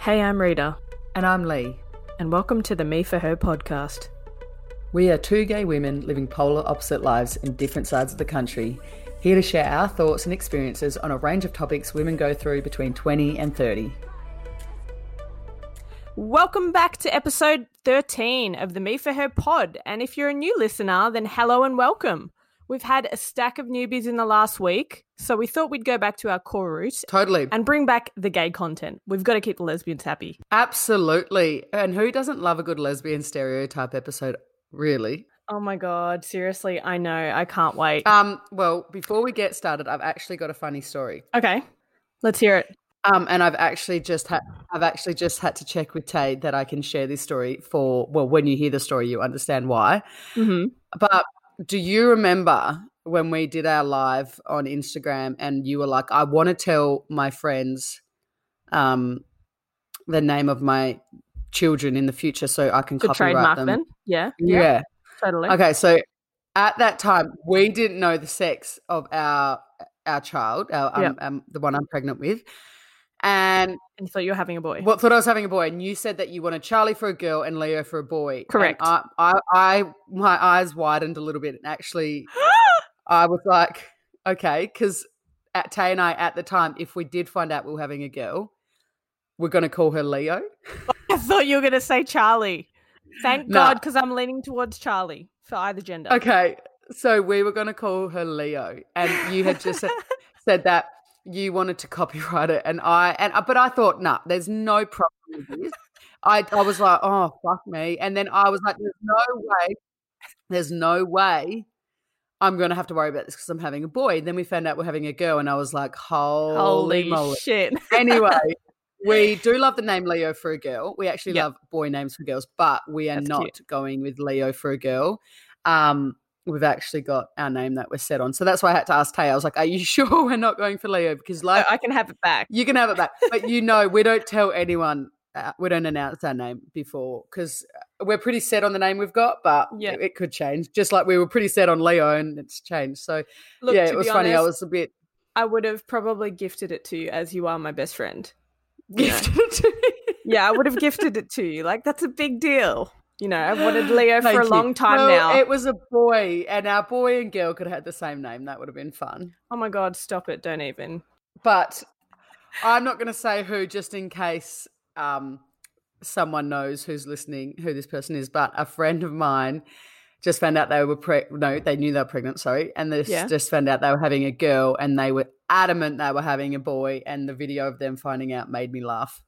Hey, I'm Rita. And I'm Lee. And welcome to the Me For Her podcast. We are two gay women living polar opposite lives in different sides of the country, here to share our thoughts and experiences on a range of topics women go through between 20 and 30. Welcome back to episode 13 of the Me For Her pod. And if you're a new listener, then hello and welcome. We've had a stack of newbies in the last week, so we thought we'd go back to our core roots. Totally. And bring back the gay content. We've got to keep the lesbians happy. Absolutely. And who doesn't love a good lesbian stereotype episode, really? Oh, my God. Seriously, I know. I can't wait. Well, before we get started, I've actually got a funny story. Okay. Let's hear it. And I've actually just had to check with Tay that I can share this story for, well, when you hear the story, you understand why. Mm-hmm. But do you remember when we did our live on Instagram and you were like, I want to tell my friends the name of my children in the future so I can copyright them. Yeah. Yeah. Totally. Okay. So at that time, we didn't know the sex of our child, the one I'm pregnant with. And you thought you were having a boy. Well, thought I was having a boy, and you said that you wanted Charlie for a girl and Leo for a boy. Correct. And I my eyes widened a little bit, and actually, I was like, okay, because Tay and I at the time, if we did find out we were having a girl, we're going to call her Leo. I thought you were going to say Charlie. Thank God, because I'm leaning towards Charlie for either gender. Okay, so we were going to call her Leo, and you had just said that. You wanted to copyright it, but I thought, nah, there's no problem with this. I was like, oh, fuck me. And then I was like, there's no way I'm going to have to worry about this because I'm having a boy. And then we found out we're having a girl, and I was like, holy moly. Shit. Anyway, we do love the name Leo for a girl. We actually love boy names for girls, but we are going with Leo for a girl. We've actually got our name that was set on. So that's why I had to ask Tay. I was like, are you sure we're not going for Leo? Because like, I can have it back. You can have it back. But you know, we don't tell anyone, we don't announce our name before because we're pretty set on the name we've got, but it could change. Just like we were pretty set on Leo and it's changed. So look, it was funny. I was a bit. I would have probably gifted it to you as you are my best friend. Gifted it to you? Yeah, I would have gifted it to you. Like that's a big deal. You know, I've wanted Leo for a long time now. It was a boy, and our boy and girl could have had the same name. That would have been fun. Oh, my God, stop it. Don't even. But I'm not going to say who just in case someone knows who's listening who this person is, but a friend of mine just found out they knew they were pregnant, sorry, and they just found out they were having a girl, and they were adamant they were having a boy, and the video of them finding out made me laugh.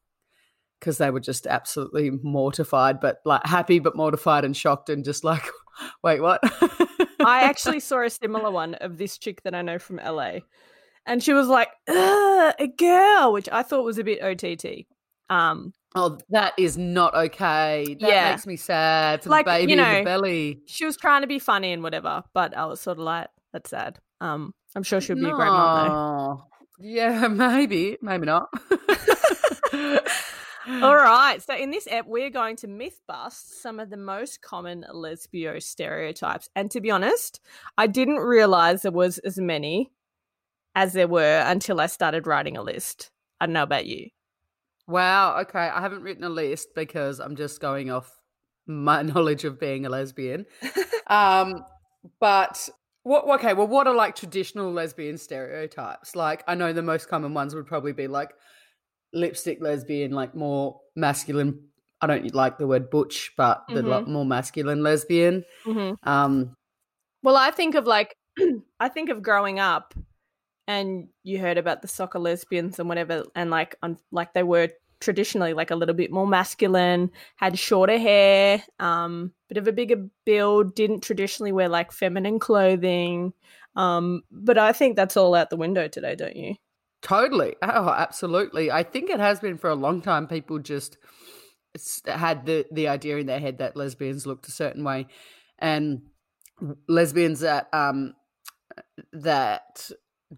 Because they were just absolutely mortified, but like happy but mortified and shocked and just like, wait, what? I actually saw a similar one of this chick that I know from LA, and she was like, a girl, which I thought was a bit OTT. Oh, that is not okay. That makes me sad for like, the baby in the belly. She was trying to be funny and whatever, but I was sort of like, that's sad. I'm sure she'll be a great mom though. Yeah, maybe not. All right, so in this ep, we're going to myth bust some of the most common lesbio stereotypes. And to be honest, I didn't realise there was as many as there were until I started writing a list. I don't know about you. Wow, okay. I haven't written a list because I'm just going off my knowledge of being a lesbian. But what are like traditional lesbian stereotypes? Like I know the most common ones would probably be like, lipstick lesbian, like more masculine. I don't like the word butch, but the more masculine lesbian. Mm-hmm. Well, I think of growing up, and you heard about the soccer lesbians and whatever, and like they were traditionally like a little bit more masculine, had shorter hair, bit of a bigger build, didn't traditionally wear like feminine clothing. But I think that's all out the window today, don't you? Totally. Oh, absolutely. I think it has been for a long time. People just had the idea in their head that lesbians looked a certain way, and lesbians that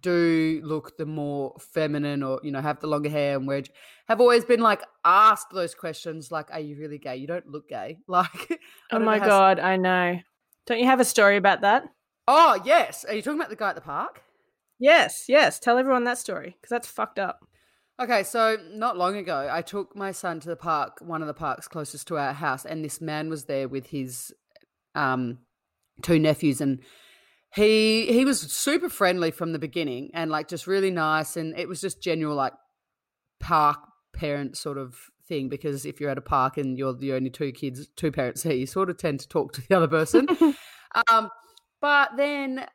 do look the more feminine or, you know, have the longer hair and wedge have always been like asked those questions like, are you really gay? You don't look gay. Like, oh my God, I know. Don't you have a story about that? Oh, yes. Are you talking about the guy at the park? Yes, tell everyone that story because that's fucked up. Okay, so not long ago, I took my son to the park, one of the parks closest to our house, and this man was there with his two nephews, and he was super friendly from the beginning and, like, just really nice, and it was just general, like, park parent sort of thing, because if you're at a park and you're the only two kids, two parents here, you sort of tend to talk to the other person. But then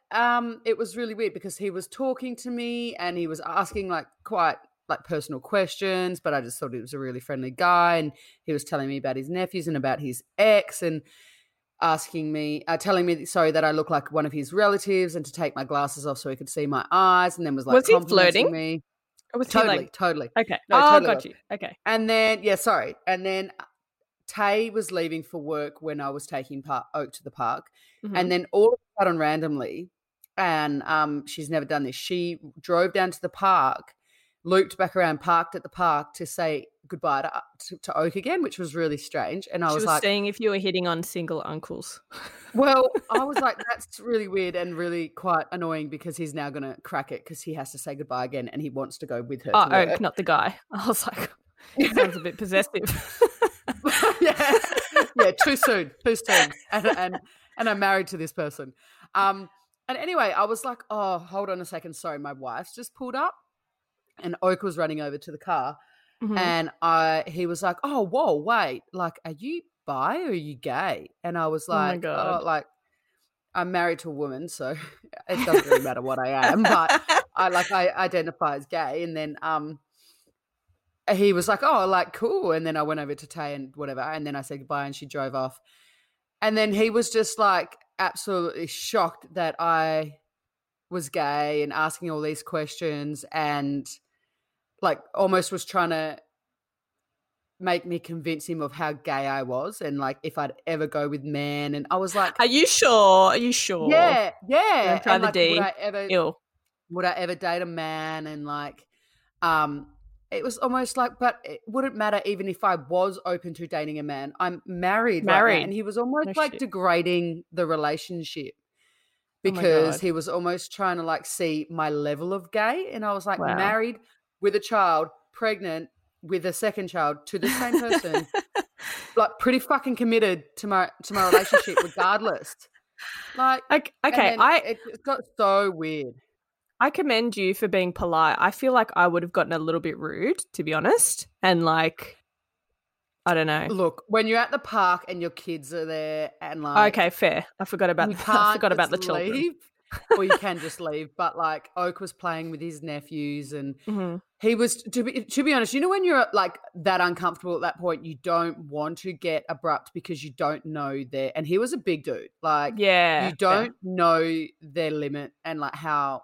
it was really weird because he was talking to me and he was asking, like, quite – like personal questions, but I just thought he was a really friendly guy, and he was telling me about his nephews and about his ex, and asking me, telling me that I look like one of his relatives, and to take my glasses off so he could see my eyes, and then was like, was he flirting? Me. Was totally, he like... totally. Okay, no, oh, totally got you. Okay, and then and then Tay was leaving for work when I was taking Oak to the park, mm-hmm. and then all of a sudden, randomly, and she's never done this. She drove down to the park, looped back around, parked at the park to say goodbye to Oak again, which was really strange. And I was like, seeing if you were hitting on single uncles. Well, I was like, that's really weird and really quite annoying, because he's now going to crack it because he has to say goodbye again and he wants to go with her. Oh, Oak, not the guy. I was like, it sounds a bit possessive. Yeah. Yeah, too soon. And I'm married to this person. And anyway, I was like, oh, hold on a second. Sorry, my wife's just pulled up. And Oak was running over to the car, mm-hmm. and he was like, "Oh, whoa, wait! Like, are you bi or are you gay?" And I was like, "Oh, like, I'm married to a woman, so it doesn't really matter what I am, but I identify as gay." And then he was like, "Oh, like, cool." And then I went over to Tay and whatever, and then I said goodbye, and she drove off. And then he was just like absolutely shocked that I was gay and asking all these questions, and like almost was trying to make me convince him of how gay I was and like if I'd ever go with men. And I was like, Are you sure? Yeah. And, like, would I ever date a man? And like it was almost like, but it wouldn't matter even if I was open to dating a man. I'm married. Right now. And he was almost degrading the relationship, because he was almost trying to like see my level of gay. And I was like, married with a child, pregnant with a second child to the same person, like pretty fucking committed to my relationship regardless. Like, okay, it got so weird. I commend you for being polite. I feel like I would have gotten a little bit rude, to be honest, and like, I don't know. Look, when you're at the park and your kids are there and like... Okay, fair. I forgot about the children. Or you can just leave. But like Oak was playing with his nephews and mm-hmm. he was, to be honest, you know when you're like that uncomfortable at that point, you don't want to get abrupt because you don't know their... And he was a big dude. Like you don't know their limit and like how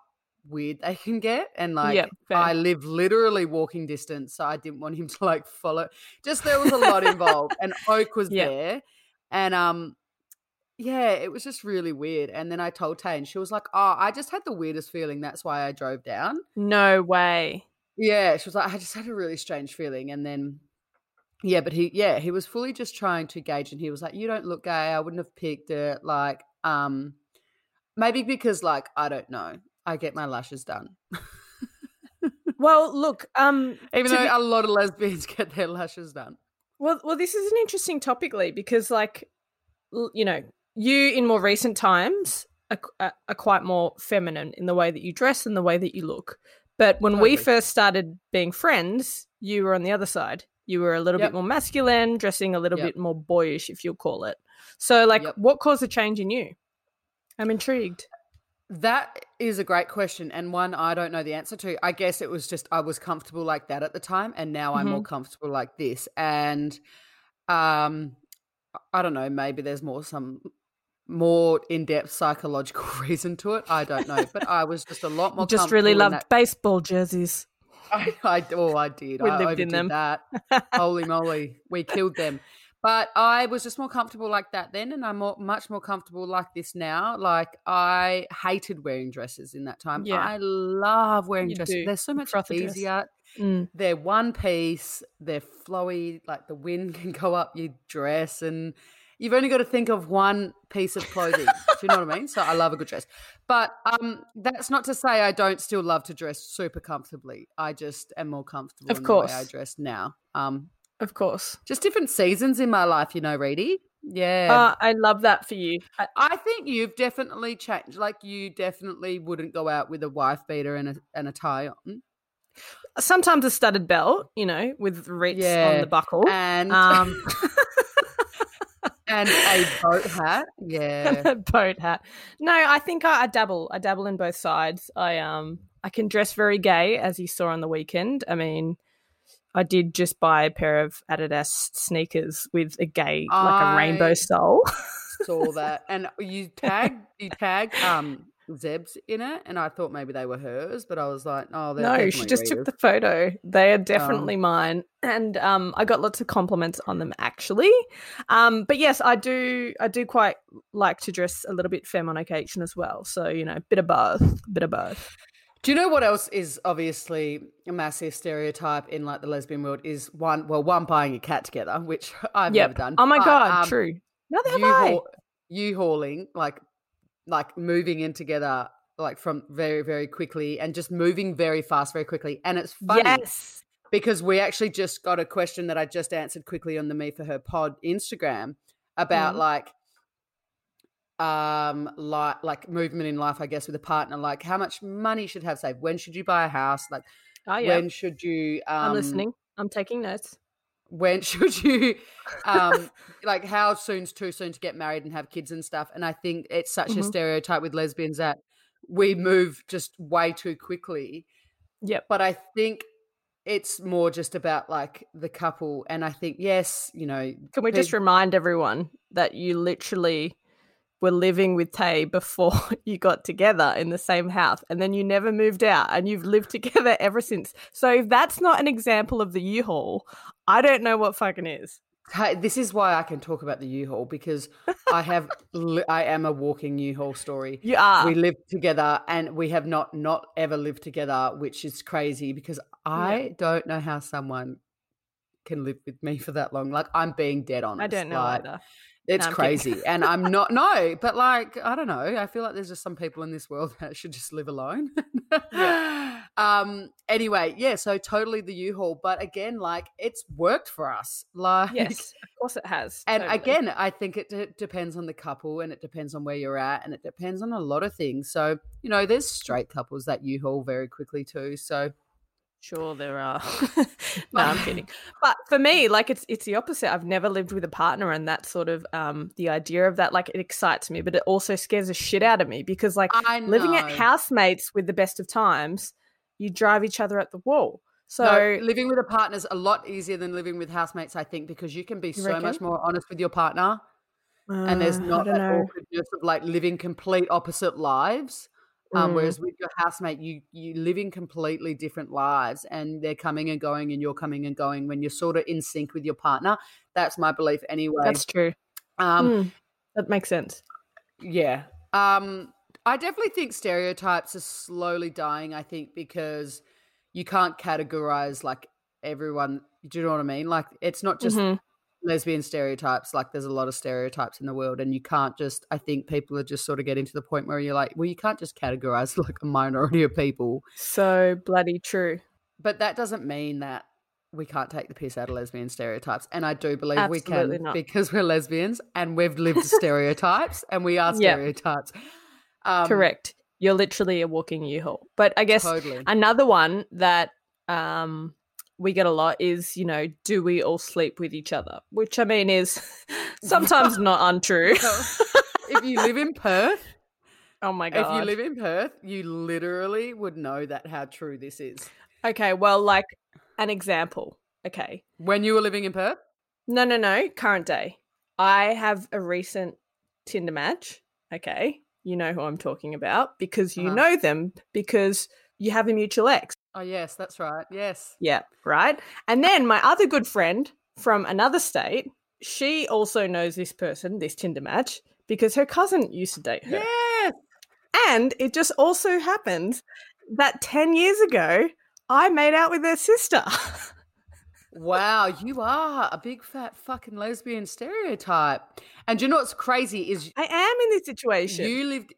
weird they can get, and like I live literally walking distance, so I didn't want him to like follow. Just there was a lot involved, and Oak was there, and it was just really weird. And then I told Tay, and she was like, "Oh, I just had the weirdest feeling. That's why I drove down." No way. Yeah, she was like, "I just had a really strange feeling," and then but he was fully just trying to gauge, and he was like, "You don't look gay. I wouldn't have picked it." Like, maybe because like I don't know. I get my lashes done. Well, look, even though a lot of lesbians get their lashes done. Well, this is an interesting topic, Lee, because like, you know, you in more recent times are quite more feminine in the way that you dress and the way that you look. But when we first started being friends, you were on the other side. You were a little bit more masculine, dressing a little bit more boyish, if you'll call it. So like what caused the change in you? I'm intrigued. That is a great question, and one I don't know the answer to. I guess it was just I was comfortable like that at the time, and now I'm more comfortable like this. And I don't know, maybe there's more in-depth psychological reason to it. I don't know, but I was just a lot more comfortable. Just really loved baseball jerseys. I did. I lived in them. That. Holy moly, we killed them. But I was just more comfortable like that then, and I'm much more comfortable like this now. Like I hated wearing dresses in that time. Yeah. I love wearing dresses. They're so much easier. Mm. They're one piece. They're flowy. Like the wind can go up your dress, and you've only got to think of one piece of clothing. Do you know what I mean? So I love a good dress. But that's not to say I don't still love to dress super comfortably. I just am more comfortable in the way I dress now. Of course. Just different seasons in my life, you know, Reedy. Yeah. I love that for you. I think you've definitely changed. Like you definitely wouldn't go out with a wife beater and a tie on. Sometimes a studded belt, you know, with Ritz on the buckle. And and a boat hat. Yeah. And a boat hat. No, I think I dabble. I dabble in both sides. I can dress very gay, as you saw on the weekend. I mean, I did just buy a pair of Adidas sneakers with a gay, like a rainbow sole. Saw that. And you tagged Zeb's in it, and I thought maybe they were hers, but I was like, oh, no, she just took the photo. They are definitely mine, and I got lots of compliments on them actually. But yes, I do quite like to dress a little bit femme on occasion as well. So you know, bit of both. Do you know what else is obviously a massive stereotype in like the lesbian world is one buying a cat together, which I've never done. Oh my god, true. Neither have I. You hauling like moving in together like from very, very quickly and just moving very fast very quickly. And it's funny because we actually just got a question that I just answered quickly on the Me For Her pod Instagram about like movement in life, I guess, with a partner, like how much money should have saved? When should you buy a house? Like when should you I'm listening. I'm taking notes. When should you like how soon's too soon to get married and have kids and stuff? And I think it's such a stereotype with lesbians that we move just way too quickly. Yeah. But I think it's more just about like the couple. And I think, yes, you know. Can we just remind everyone that you literally were living with Tay before you got together in the same house, and then you never moved out and you've lived together ever since. So if that's not an example of the U-Haul, I don't know what fucking is. Hey, this is why I can talk about the U-Haul because I am a walking U-Haul story. You are. We lived together and we have not ever lived together, which is crazy because I don't know how someone can live with me for that long. Like I'm being dead honest. I don't know either. It's crazy. And I'm not, no, but like, I don't know. I feel like there's just some people in this world that should just live alone. Anyway, yeah, so totally the U-Haul. But again, like it's worked for us. Like, yes, of course it has. And again, I think it depends on the couple and it depends on where you're at and it depends on a lot of things. So, you know, there's straight couples that U-Haul very quickly too. So. Sure there are. No, I'm kidding. But for me, like it's the opposite. I've never lived with a partner and that sort of the idea of that, like it excites me, but it also scares the shit out of me because like living at housemates with the best of times, you drive each other at the wall. So no, living with a partner is a lot easier than living with housemates, I think, because you can be so much more honest with your partner and there's not that awkwardness of like living complete opposite lives. Whereas with your housemate, you live in completely different lives and they're coming and going and you're coming and going when you're sort of in sync with your partner. That's my belief anyway. That's true. That makes sense. Yeah. I definitely think stereotypes are slowly dying, I think, because you can't categorize like everyone. Do you know what I mean? Like it's not just lesbian stereotypes, like there's a lot of stereotypes in the world and you can't just, I think people are just sort of getting to the point where you're like, well, you can't just categorize like a minority of people. So bloody true. But that doesn't mean that we can't take the piss out of lesbian stereotypes. And I do believe we can because we're lesbians and we've lived stereotypes and we are stereotypes. Correct. You're literally a walking U-Haul. But I guess another one that we get a lot is, you know, do we all sleep with each other? Which I mean is sometimes not untrue. If you live in Perth, oh my god! If you live in Perth, you literally would know that how true this is. Okay, well, like an example. Okay, when you were living in Perth? No. Current day. I have a recent Tinder match. Okay, you know who I'm talking about because you know them because you have a mutual ex. Oh, yes, that's right. Yes. Yeah, right. And then my other good friend from another state, she also knows this person, this Tinder match, because her cousin used to date her. Yes. And it just also happens that 10 years ago, I made out with her sister. Wow, you are a big fat fucking lesbian stereotype. And do you know what's crazy is I am in this situation.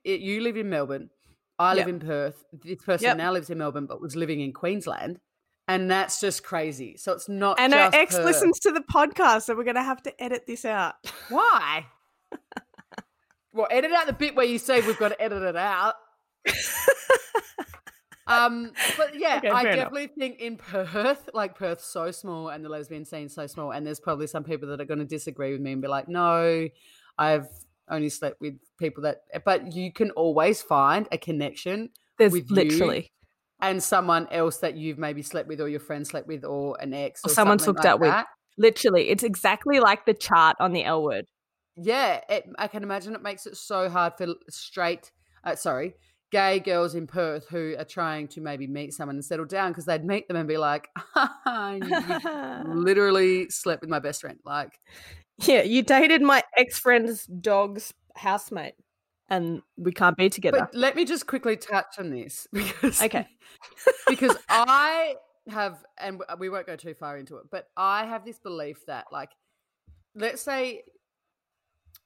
You live in Melbourne. I live in Perth. This person now lives in Melbourne but was living in Queensland. And that's just crazy. So it's not and just her. And our ex listens to the podcast, so we're going to have to edit this out. Why? Well, edit out the bit where you say we've got to edit it out. But yeah, okay, I definitely think in Perth, like Perth's so small and the lesbian scene's so small, and there's probably some people that are going to disagree with me and be like, no, I've only slept with people that, but you can always find a connection with literally you and someone else that you've maybe slept with or your friend slept with or an ex or someone's hooked up with. Literally, it's exactly like the chart on the L word. Yeah, I can imagine it makes it so hard for gay girls in Perth who are trying to maybe meet someone and settle down, because they'd meet them and be like, you literally slept with my best friend. Like, yeah, you dated my ex-friend's dog's housemate and we can't be together. But let me just quickly touch on this because because I have, and we won't go too far into it, but I have this belief that, like, let's say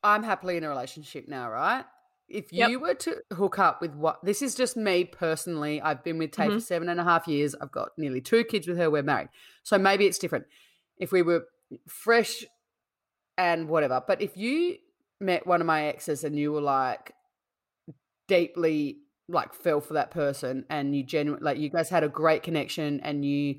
I'm happily in a relationship now, right? If you were to hook up with this is just me personally. I've been with Tay for 7.5 years. I've got nearly 2 kids with her. We're married. So maybe it's different if we were fresh and whatever. But if you met one of my exes and you were like deeply like fell for that person and you genuinely, like, you guys had a great connection and you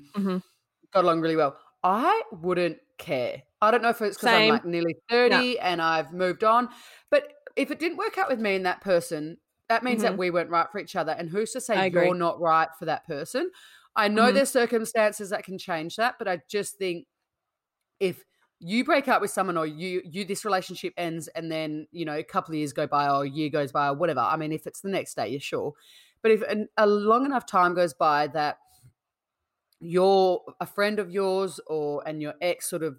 got along really well, I wouldn't care. I don't know if it's because I'm like nearly 30 and I've moved on, but if it didn't work out with me and that person, that means that we weren't right for each other. And who's to say you're not right for that person? I know there's circumstances that can change that, but I just think if you break up with someone or you this relationship ends and then, you know, a couple of years go by or a year goes by or whatever, I mean, if it's the next day, you're sure. But if a long enough time goes by that you're a friend of yours and your ex sort of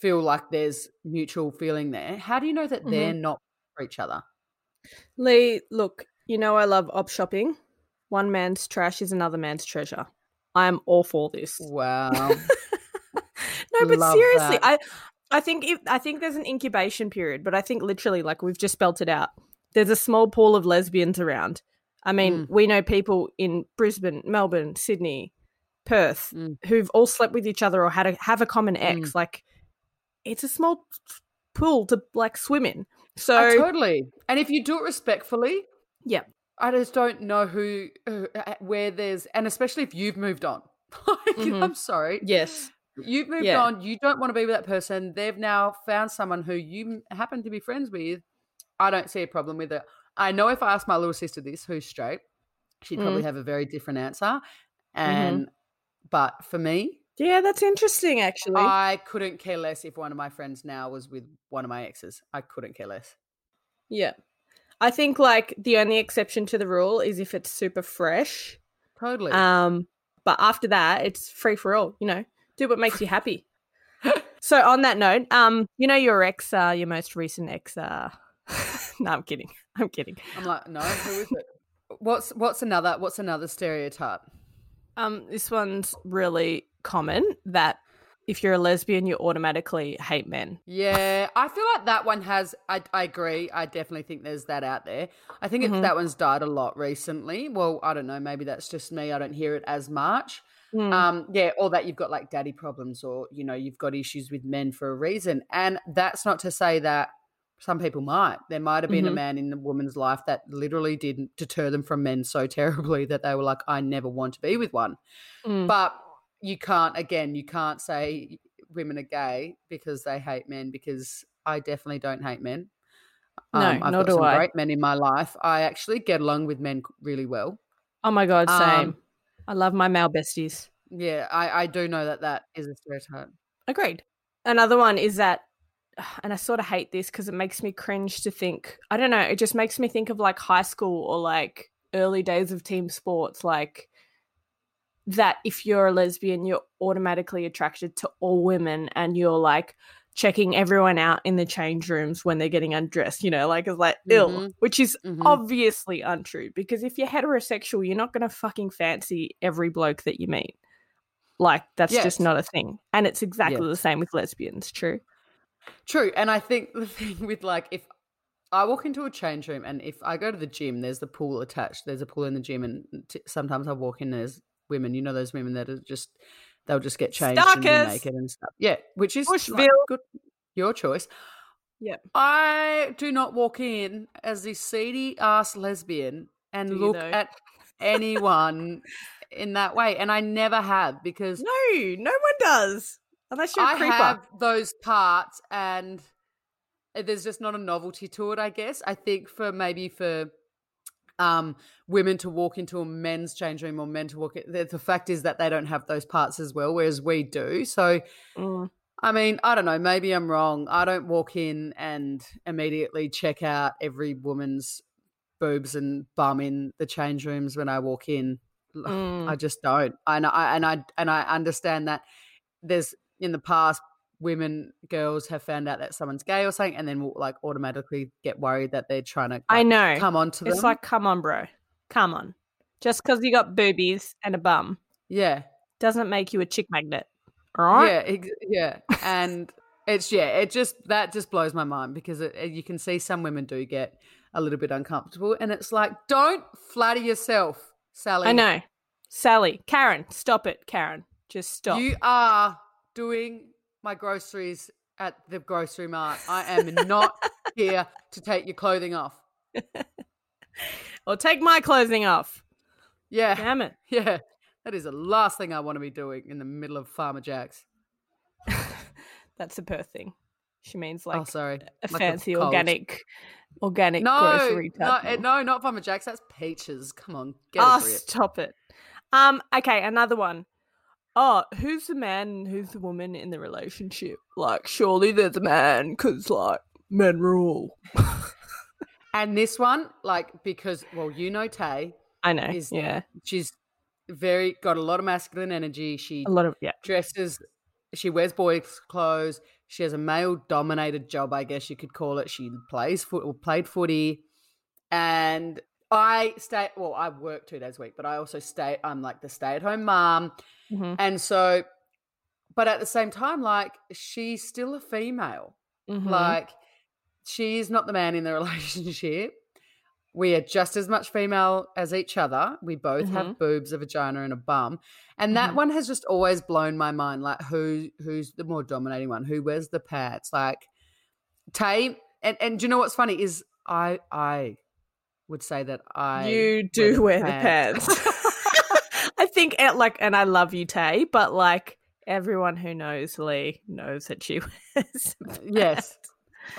feel like there's mutual feeling there, how do you know that they're not for each other? Lee, look, you know I love op shopping. One man's trash is another man's treasure. I am all for this. Wow. No, but love seriously, that. I think there's an incubation period, but I think literally, like, we've just spelt it out. There's a small pool of lesbians around. I mean, we know people in Brisbane, Melbourne, Sydney, Perth who've all slept with each other or had have a common ex. Like, it's a small pool to, like, swim in. So totally, and if you do it respectfully, yeah, I just don't know where there's, and especially if you've moved on. Like, I'm sorry, yes, you've moved on. You don't want to be with that person. They've now found someone who you happen to be friends with. I don't see a problem with it. I know if I asked my little sister this, who's straight, she'd probably have a very different answer. And but for me. Yeah, that's interesting, actually. I couldn't care less if one of my friends now was with one of my exes. I couldn't care less. Yeah. I think, like, the only exception to the rule is if it's super fresh. Totally. But after that, it's free for all, you know. Do what makes you happy. So on that note, you know your ex, your most recent ex. No, I'm kidding. I'm like, no, who is it? What's another stereotype? This one's really common, that if you're a lesbian you automatically hate men. Yeah, I feel like that one has, I agree, I definitely think there's that out there. I think that one's died a lot recently. Well, I don't know, maybe that's just me. I don't hear it as much. Yeah, or that you've got, like, daddy problems or, you know, you've got issues with men for a reason. And that's not to say that some people might. There might have been a man in the woman's life that literally didn't deter them from men so terribly that they were like, I never want to be with one. But you can't say women are gay because they hate men, because I definitely don't hate men. No, nor do I. I've got some great men in my life. I actually get along with men really well. Oh, my God, same. I love my male besties. Yeah, I do know that is a stereotype. Agreed. Another one is that, and I sort of hate this because it makes me cringe to think, I don't know, it just makes me think of, like, high school or, like, early days of team sports, like, that if you're a lesbian you're automatically attracted to all women and you're, like, checking everyone out in the change rooms when they're getting undressed, you know, like, it's like ill, which is obviously untrue, because if you're heterosexual you're not going to fucking fancy every bloke that you meet. Like, that's just not a thing. And it's exactly the same with lesbians, true. And I think the thing with, like, if I walk into a change room and if I go to the gym, there's the pool attached. There's a pool in the gym, and sometimes I walk in and there's women, you know, those women that are just, they'll just get changed and naked and stuff. Yeah, which is like, good, your choice. Yeah. I do not walk in as this seedy ass lesbian and look at anyone in that way, and I never have, because no one does unless you're a creeper. I have those parts, and there's just not a novelty to it, I guess. I think for women to walk into a men's change room or men to walk in, the fact is that they don't have those parts as well, whereas we do. So, I mean, I don't know, maybe I'm wrong. I don't walk in and immediately check out every woman's boobs and bum in the change rooms when I walk in. I just don't. And I understand that there's, in the past, women, girls have found out that someone's gay or something, and then will, like, automatically get worried that they're trying to, like, I know, come on to them. It's like, come on, bro. Come on. Just because you got boobies and a bum doesn't make you a chick magnet, all right? Yeah. And it just blows my mind, because you can see some women do get a little bit uncomfortable, and it's like, don't flatter yourself, Sally. I know. Sally. Karen, stop it, Karen. Just stop. You are doing my groceries at the grocery mart. I am not here to take your clothing off. Or take my clothing off. Yeah. Damn it. Yeah. That is the last thing I want to be doing in the middle of Farmer Jack's. That's a Perth thing. She means like a like fancy organic grocery type. No, not Farmer Jack's. That's Peaches. Come on. Stop it. Okay, another one. Oh, who's the man and who's the woman in the relationship? Like, surely they're the man, because, like, men rule. And this one, like, because, well, you know, Tay. I know, she's got a lot of masculine energy. She dresses, she wears boys' clothes. She has a male-dominated job, I guess you could call it. She played footy, and I work 2 days a week, but I also I'm like the stay-at-home mom. Mm-hmm. And so, but at the same time, like, she's still a female. Mm-hmm. Like, she is not the man in the relationship. We are just as much female as each other. We both mm-hmm. have boobs, a vagina, and a bum. And that mm-hmm. one has just always blown my mind. Like, who's the more dominating one? Who wears the pads? Like, Tay. And do you know what's funny is I would say that you do wear the pads. I think and I love you, Tay, but like everyone who knows Lee knows that she wears the pads. Yes.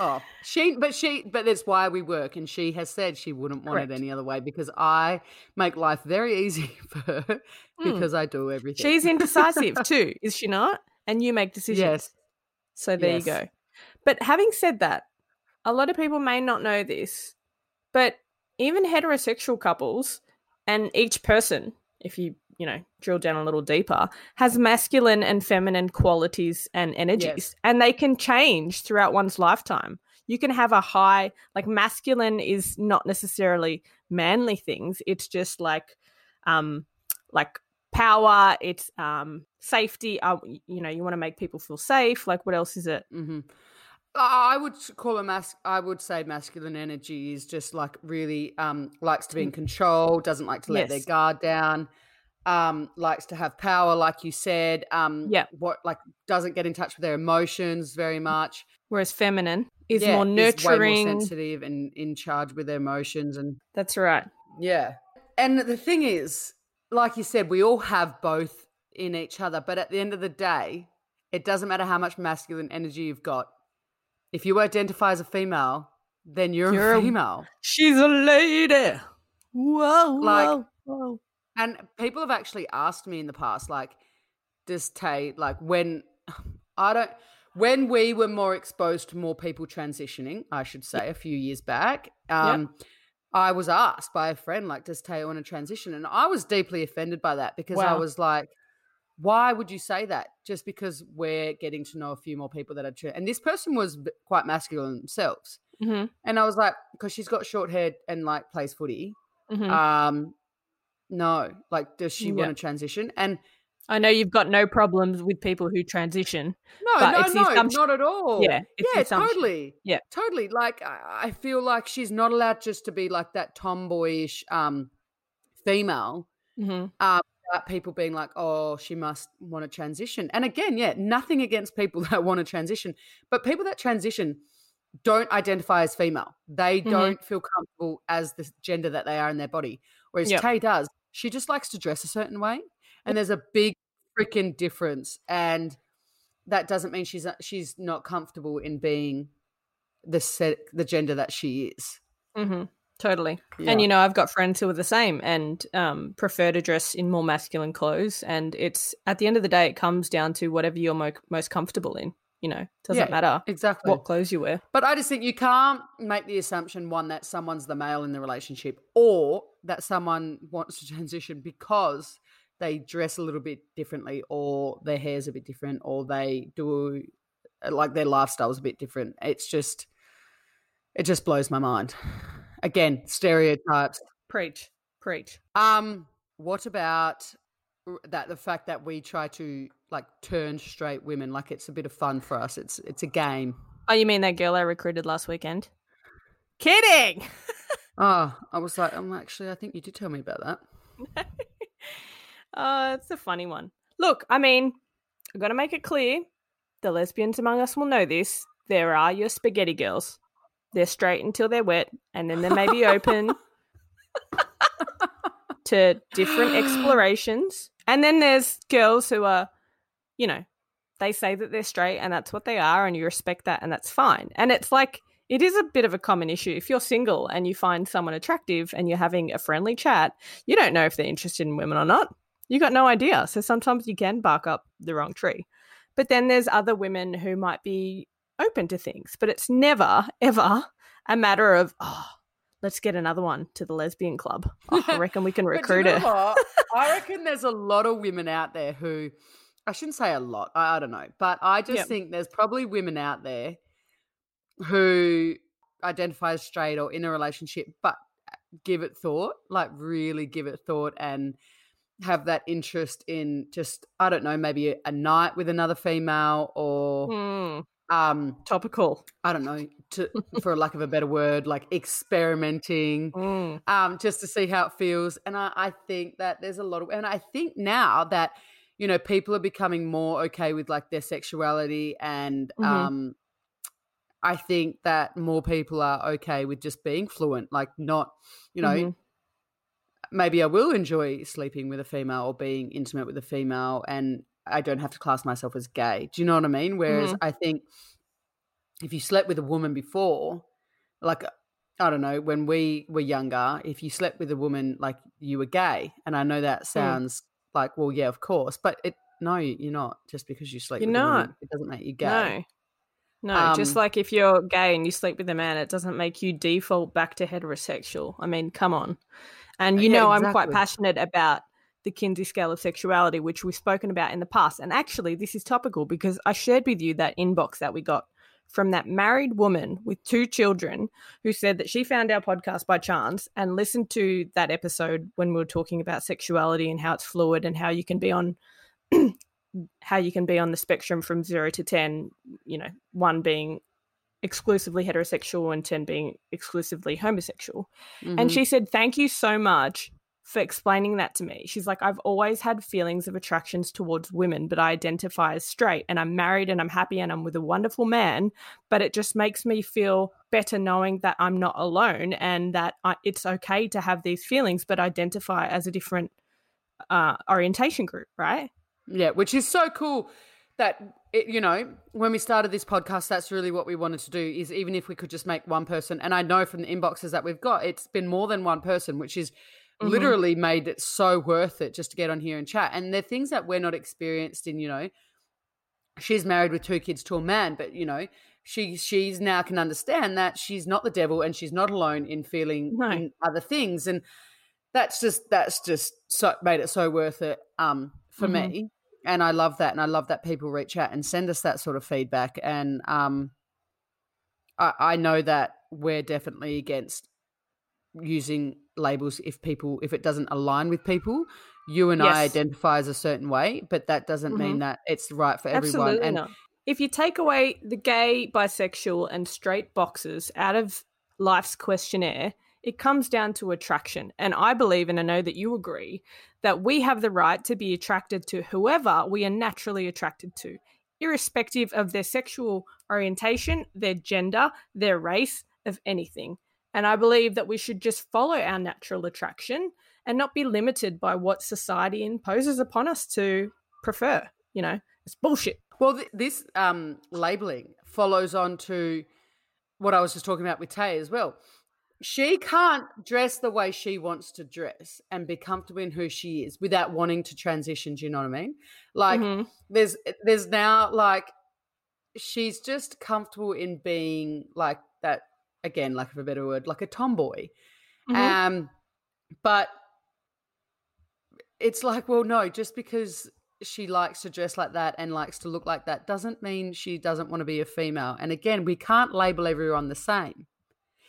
Oh, but that's why we work, and she has said she wouldn't want it any other way, because I make life very easy for her because I do everything. She's indecisive too, is she not? And you make decisions. Yes. So there you go. But having said that, a lot of people may not know this, but even heterosexual couples, and each person, if you know, drill down a little deeper, has masculine and feminine qualities and energies, and they can change throughout one's lifetime. You can have a high, like, masculine is not necessarily manly things. It's just like power. It's safety. You know, you want to make people feel safe. Like, what else is it? Mm-hmm. I would call I would say masculine energy is just like really likes to be in control, doesn't like to let their guard down, likes to have power, like you said. Doesn't get in touch with their emotions very much. Whereas feminine is more nurturing, is way more sensitive, and in charge with their emotions. And that's right. Yeah, and the thing is, like you said, we all have both in each other. But at the end of the day, it doesn't matter how much masculine energy you've got. If you identify as a female, then you're a female. She's a lady. Whoa, whoa. And people have actually asked me in the past, like, does Tay, like, when we were more exposed to more people transitioning, I should say, a few years back, I was asked by a friend, like, does Tay want to transition? And I was deeply offended by that, because I was like, why would you say that? Just because we're getting to know a few more people that are true. And this person was quite masculine themselves. Mm-hmm. And I was like, because she's got short hair and, like, plays footy. Mm-hmm. No, like, does she want to transition? And I know you've got no problems with people who transition. No, not at all. Yeah, totally. Like, I feel like she's not allowed just to be like that tomboyish female without people being like, oh, she must want to transition. And again, yeah, nothing against people that want to transition, but people that transition don't identify as female. They don't feel comfortable as the gender that they are in their body, whereas Tay does. She just likes to dress a certain way. And there's a big freaking difference, and that doesn't mean she's not comfortable in being the gender that she is. Mm-hmm. Totally. Yeah. And, you know, I've got friends who are the same and prefer to dress in more masculine clothes, and it's at the end of the day it comes down to whatever you're most comfortable in, you know. It doesn't matter exactly what clothes you wear. But I just think you can't make the assumption, one, that someone's the male in the relationship or that someone wants to transition because – they dress a little bit differently or their hair's a bit different or they do like their lifestyle's a bit different. It just blows my mind. Again, stereotypes. Preach. What about that? The fact that we try to like turn straight women, like it's a bit of fun for us. It's a game. Oh, you mean that girl I recruited last weekend? Kidding. Oh, I was like, I think you did tell me about that. It's a funny one. Look, I mean, I've got to make it clear, the lesbians among us will know this. There are your spaghetti girls. They're straight until they're wet, and then they may be open to different explorations. And then there's girls who are, you know, they say that they're straight and that's what they are, and you respect that and that's fine. And it's like, it is a bit of a common issue. If you're single and you find someone attractive and you're having a friendly chat, you don't know if they're interested in women or not. You got no idea. So sometimes you can bark up the wrong tree. But then there's other women who might be open to things, but it's never, ever a matter of, oh, let's get another one to the lesbian club. Oh, I reckon we can recruit her. I reckon there's a lot of women out there who, I shouldn't say a lot, I don't know, but I just think there's probably women out there who identify as straight or in a relationship but give it thought, like really give it thought, and have that interest in just, I don't know, maybe a night with another female or topical. I don't know, for lack of a better word, like experimenting just to see how it feels. And I think that there's a lot of, and I think now that, you know, people are becoming more okay with like their sexuality and I think that more people are okay with just being fluent, like not, you know, maybe I will enjoy sleeping with a female or being intimate with a female and I don't have to class myself as gay. Do you know what I mean? Whereas I think if you slept with a woman before, like, I don't know, when we were younger, if you slept with a woman, like you were gay. And I know that sounds like, well, yeah, of course, but no, you're not. Just because you sleep with a woman, it doesn't make you gay. No, just like if you're gay and you sleep with a man, it doesn't make you default back to heterosexual. I mean, come on. And, you know, exactly. I'm quite passionate about the Kinsey scale of sexuality, which we've spoken about in the past. And actually this is topical because I shared with you that inbox that we got from that married woman with 2 children who said that she found our podcast by chance and listened to that episode when we were talking about sexuality and how it's fluid and how you can be on the spectrum from 0 to 10, you know, 1 being exclusively heterosexual and 10 being exclusively homosexual. And she said, thank you so much for explaining that to me. She's like, I've always had feelings of attractions towards women, but I identify as straight and I'm married and I'm happy and I'm with a wonderful man, but it just makes me feel better knowing that I'm not alone and that it's okay to have these feelings but identify as a different orientation group, right? Yeah, which is so cool that, you know, when we started this podcast, that's really what we wanted to do, is even if we could just make one person, and I know from the inboxes that we've got, it's been more than one person, which is literally made it so worth it just to get on here and chat. And they're things that we're not experienced in, you know. She's married with 2 kids to a man, but, you know, she's now can understand that she's not the devil and she's not alone in feeling in other things. And that's just so made it so worth it for me. And I love that, and I love that people reach out and send us that sort of feedback. And I know that we're definitely against using labels if it doesn't align with people, you and I identify as a certain way, but that doesn't mean that it's right for everyone. Absolutely not. If you take away the gay, bisexual and straight boxes out of life's questionnaire, it comes down to attraction. And I believe, and I know that you agree, that we have the right to be attracted to whoever we are naturally attracted to, irrespective of their sexual orientation, their gender, their race, of anything. And I believe that we should just follow our natural attraction and not be limited by what society imposes upon us to prefer. You know, it's bullshit. Well, this labelling follows on to what I was just talking about with Tay as well. She can't dress the way she wants to dress and be comfortable in who she is without wanting to transition, do you know what I mean? Like there's now, like, she's just comfortable in being like that, again, lack of a better word, like a tomboy. But it's like, well, no, just because she likes to dress like that and likes to look like that doesn't mean she doesn't want to be a female. And again, we can't label everyone the same.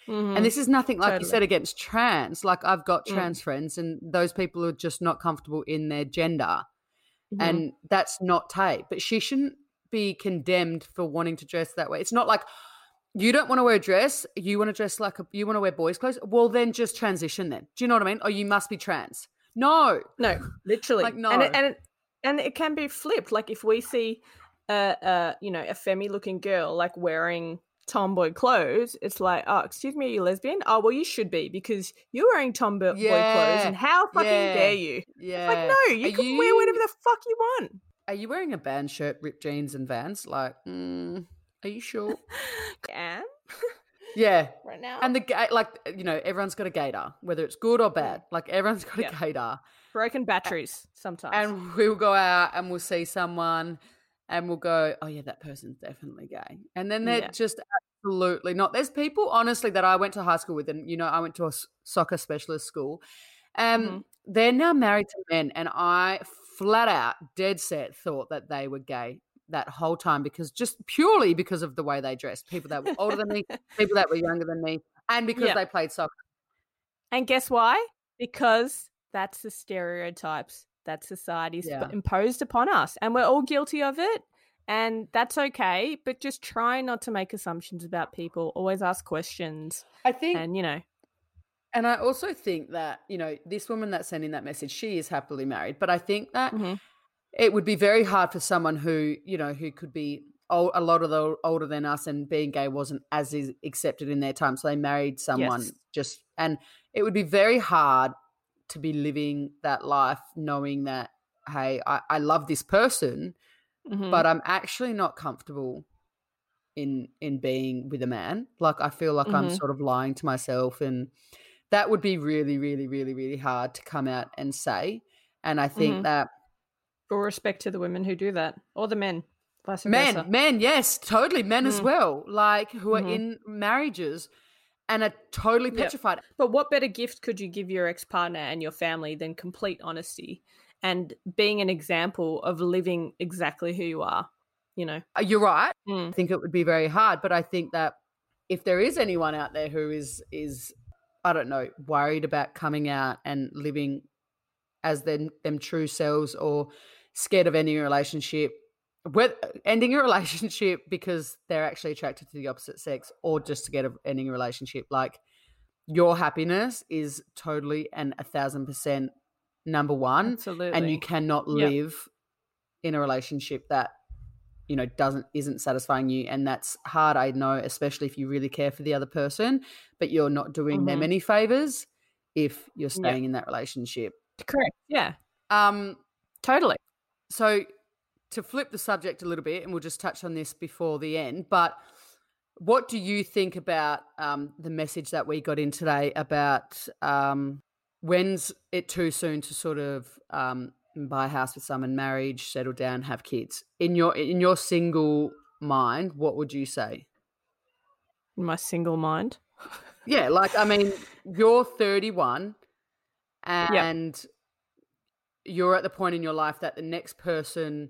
And this is nothing, like you said, against trans. Like, I've got trans friends and those people are just not comfortable in their gender, and that's not Tay. But she shouldn't be condemned for wanting to dress that way. It's not like, you don't want to wear a dress, you want to dress like you want to wear boys' clothes, well, then just transition then. Do you know what I mean? Or you must be trans. No, literally. Like, no. And it can be flipped. Like, if we see, you know, a femi-looking girl, like, wearing tomboy clothes, it's like, oh, excuse me, are you lesbian? Oh, well, you should be, because you're wearing tomboy clothes, and how fucking dare you? Yeah. Like, no, you can wear whatever the fuck you want. Are you wearing a band shirt, ripped jeans and Vans? Like, are you sure? I am. Yeah. Right now. And the, like, you know, everyone's got a gaydar, whether it's good or bad. Like, everyone's got a gaydar. Broken batteries sometimes. And we'll go out and we'll see someone and we'll go, oh, yeah, that person's definitely gay. And then they're just absolutely not. There's people, honestly, that I went to high school with, and, you know, I went to a soccer specialist school. They're now married to men, and I flat out, dead set, thought that they were gay that whole time, because just purely because of the way they dressed, people that were older than me, people that were younger than me, and because they played soccer. And guess why? Because that's the stereotypes that society's imposed upon us, and we're all guilty of it, and that's okay. But just try not to make assumptions about people. Always ask questions, I think, and, you know. And I also think that, you know, this woman that's sending that message, she is happily married, but I think that it would be very hard for someone who, you know, who could be old, a lot of the older than us, and being gay wasn't as is accepted in their time, so they married someone just, and it would be very hard to be living that life knowing that, hey, I love this person, but I'm actually not comfortable in being with a man. Like, I feel like I'm sort of lying to myself, and that would be really, really, really, really hard to come out and say. And I think that, full respect to the women who do that, or the men. Men, yes, totally, men as well, like, who are in marriages and are totally petrified. But what better gift could you give your ex-partner and your family than complete honesty and being an example of living exactly who you are, you know? You're right. I think it would be very hard, but I think that if there is anyone out there who is I don't know, worried about coming out and living as them true selves, or scared of ending a relationship, ending a relationship because they're actually attracted to the opposite sex, or just to get ending a relationship, like, your happiness is totally and 1,000% number one. Absolutely. And you cannot live in a relationship that, you know, isn't satisfying you, and that's hard, I know, especially if you really care for the other person, but you're not doing them any favors if you're staying in that relationship. Correct. Yeah. Totally. So, to flip the subject a little bit, and we'll just touch on this before the end, but what do you think about the message that we got in today about when's it too soon to sort of buy a house with someone, marriage, settle down, have kids? In your single mind, what would you say? In my single mind? Yeah, like, I mean, you're 31 and you're at the point in your life that the next person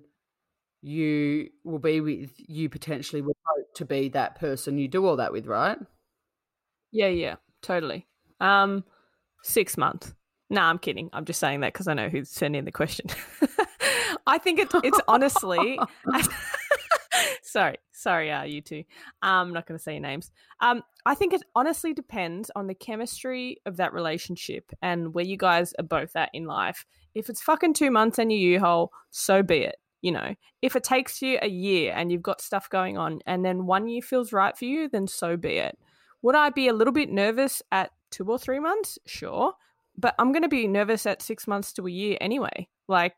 you will be with, you potentially would hope to be that person you do all that with, right? Yeah, totally. 6 months. Nah, I'm kidding. I'm just saying that because I know who's sending the question. I think it's honestly – sorry, you two. I'm not going to say your names. I think it honestly depends on the chemistry of that relationship and where you guys are both at in life. If it's fucking 2 months and your U-hole, so be it. You know, if it takes you a year and you've got stuff going on and then 1 year feels right for you, then so be it. Would I be a little bit nervous at 2 or 3 months? Sure. But I'm going to be nervous at 6 months to a year anyway. I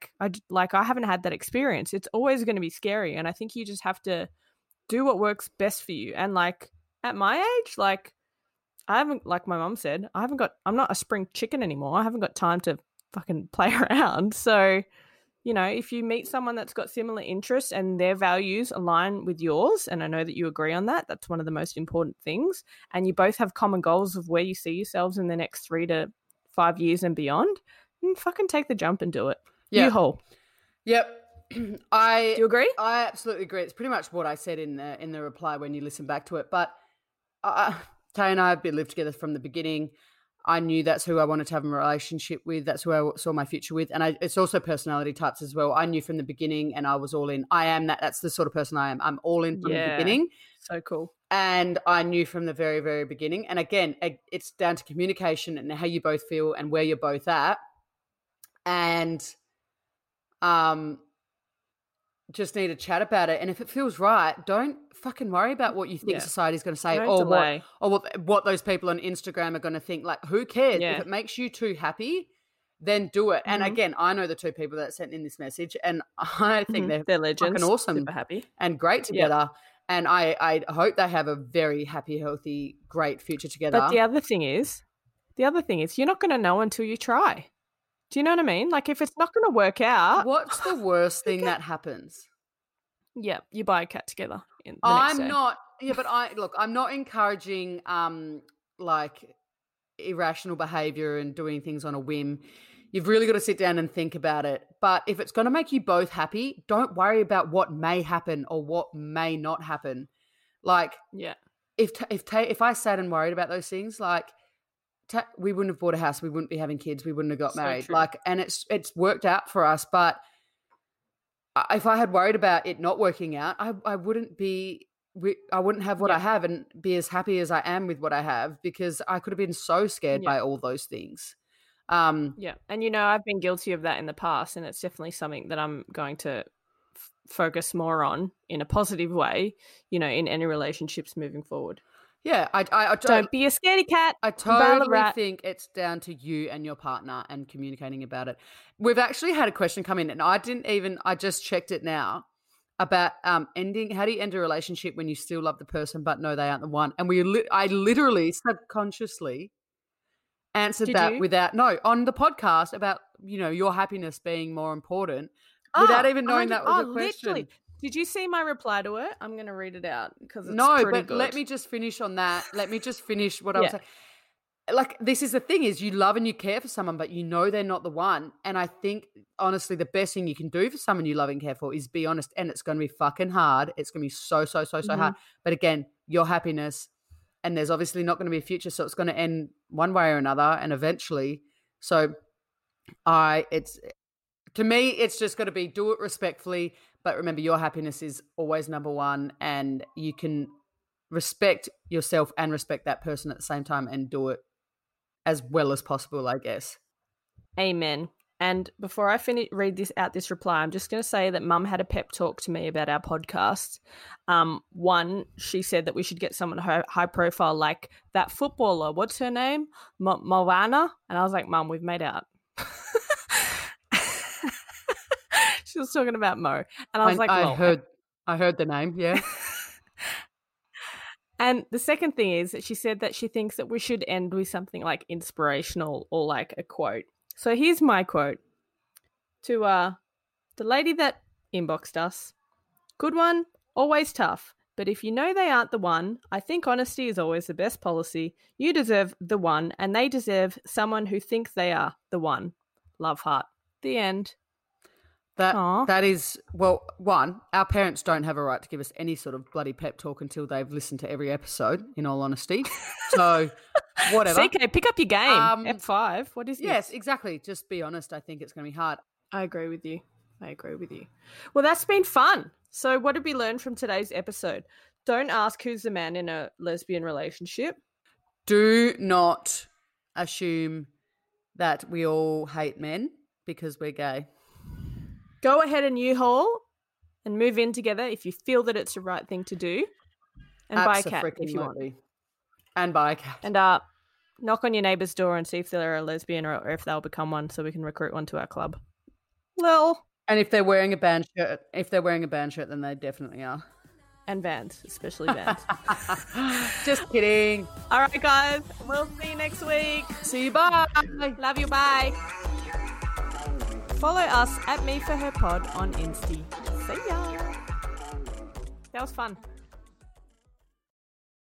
haven't had that experience. It's always going to be scary. And I think you just have to do what works best for you. And at my age, my mum said, I'm not a spring chicken anymore. I haven't got time to fucking play around. So, you know, if you meet someone that's got similar interests and their values align with yours, and I know that you agree on that, that's one of the most important things, and you both have common goals of where you see yourselves in the next 3 to 5 years and beyond, then fucking take the jump and do it. Yeah. U-Haul. Yep. Do you agree? I absolutely agree. It's pretty much what I said in the reply when you listen back to it. But Tay and I have been lived together from the beginning. I knew that's who I wanted to have a relationship with. That's who I saw my future with. And it's also personality types as well. I knew from the beginning and I was all in. I am that. That's the sort of person I am. I'm all in from the beginning. So cool. And I knew from the very, very beginning. And again, it's down to communication and how you both feel and where you're both at. And just need to chat about it. And if it feels right, don't fucking worry about what you think society's going to say or what those people on Instagram are going to think. Like, who cares? Yeah. If it makes you too happy, then do it. Mm-hmm. And again, I know the two people that sent in this message and I think they're legends, fucking awesome, super happy and great together. Yeah. And I hope they have a very happy, healthy, great future together. But the other thing is you're not going to know until you try. Do you know what I mean? If it's not going to work out. What's the worst thing that happens? Yeah, you buy a cat together. I'm not encouraging irrational behavior and doing things on a whim. You've really got to sit down and think about it. But if it's going to make you both happy, don't worry about what may happen or what may not happen. If I sat and worried about those things, we wouldn't have bought a house, we wouldn't be having kids, we wouldn't have got married. True. And it's worked out for us. But if I had worried about it not working out, I wouldn't have what I have and be as happy as I am with what I have, because I could have been so scared by all those things. And you know, I've been guilty of that in the past, and it's definitely something that I'm going to focus more on in a positive way, you know, in any relationships moving forward. Yeah, I don't be a scaredy cat. I totally think it's down to you and your partner and communicating about it. We've actually had a question come in, and I just checked it now about ending. How do you end a relationship when you still love the person but know they aren't the one? And I literally subconsciously answered on the podcast about, you know, your happiness being more important without even knowing that was a question. Literally. Did you see my reply to it? I'm going to read it out because it's pretty good. Let me just finish on that. Let me just finish what I was saying. This is the thing, is you love and you care for someone, but you know they're not the one. And I think, honestly, the best thing you can do for someone you love and care for is be honest. And it's going to be fucking hard. It's going to be so, so, so, so hard. But again, your happiness, and there's obviously not going to be a future, so it's going to end one way or another and eventually. So to me, it's just got to be do it respectfully. But remember, your happiness is always number one, and you can respect yourself and respect that person at the same time and do it as well as possible, I guess. Amen. And before I read this reply, I'm just going to say that Mum had a pep talk to me about our podcast. One, she said that we should get someone high profile like that footballer. What's her name? Moana. And I was like, Mum, we've made out. She was talking about Mo, and I was I heard the name, yeah. And the second thing is that she said that she thinks that we should end with something like inspirational or like a quote. So here's my quote to the lady that inboxed us. Good one, always tough, but if you know they aren't the one, I think honesty is always the best policy. You deserve the one, and they deserve someone who thinks they are the one. Love heart. The end. That is, well, one, our parents don't have a right to give us any sort of bloody pep talk until they've listened to every episode, in all honesty. So whatever. CK, pick up your game. F5, what is this? Yes, exactly. Just be honest. I think it's going to be hard. I agree with you. Well, that's been fun. So what did we learn from today's episode? Don't ask who's the man in a lesbian relationship. Do not assume that we all hate men because we're gay. Go ahead and U-Haul and move in together if you feel that it's the right thing to do. And buy a cat if you want. And buy a cat. And knock on your neighbour's door and see if they're a lesbian or if they'll become one so we can recruit one to our club. Well. And if they're wearing a band shirt, then they definitely are. And Vans, especially Vans. Just kidding. All right, guys. We'll see you next week. See you. Bye. Love you. Bye. Follow us at Me For Her Pod on Insta. See ya. That was fun.